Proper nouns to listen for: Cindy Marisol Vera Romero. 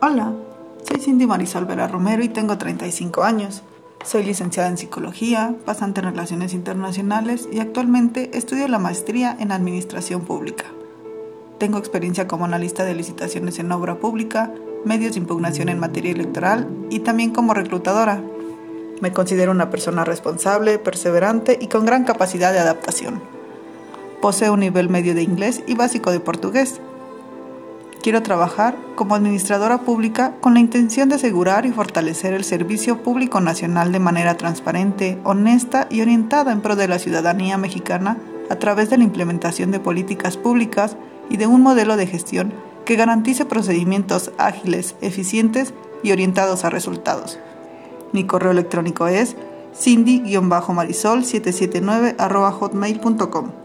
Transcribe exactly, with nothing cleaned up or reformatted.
Hola, soy Cindy Marisol Vera Romero y tengo treinta y cinco años. Soy licenciada en Psicología, pasante en Relaciones Internacionales y actualmente estudio la maestría en Administración Pública. Tengo experiencia como analista de licitaciones en obra pública, medios de impugnación en materia electoral y también como reclutadora. Me considero una persona responsable, perseverante y con gran capacidad de adaptación. Poseo un nivel medio de inglés y básico de portugués. Quiero trabajar como administradora pública con la intención de asegurar y fortalecer el servicio público nacional de manera transparente, honesta y orientada en pro de la ciudadanía mexicana a través de la implementación de políticas públicas y de un modelo de gestión que garantice procedimientos ágiles, eficientes y orientados a resultados. Mi correo electrónico es cindy marisol siete siete nueve arroba hotmail punto com.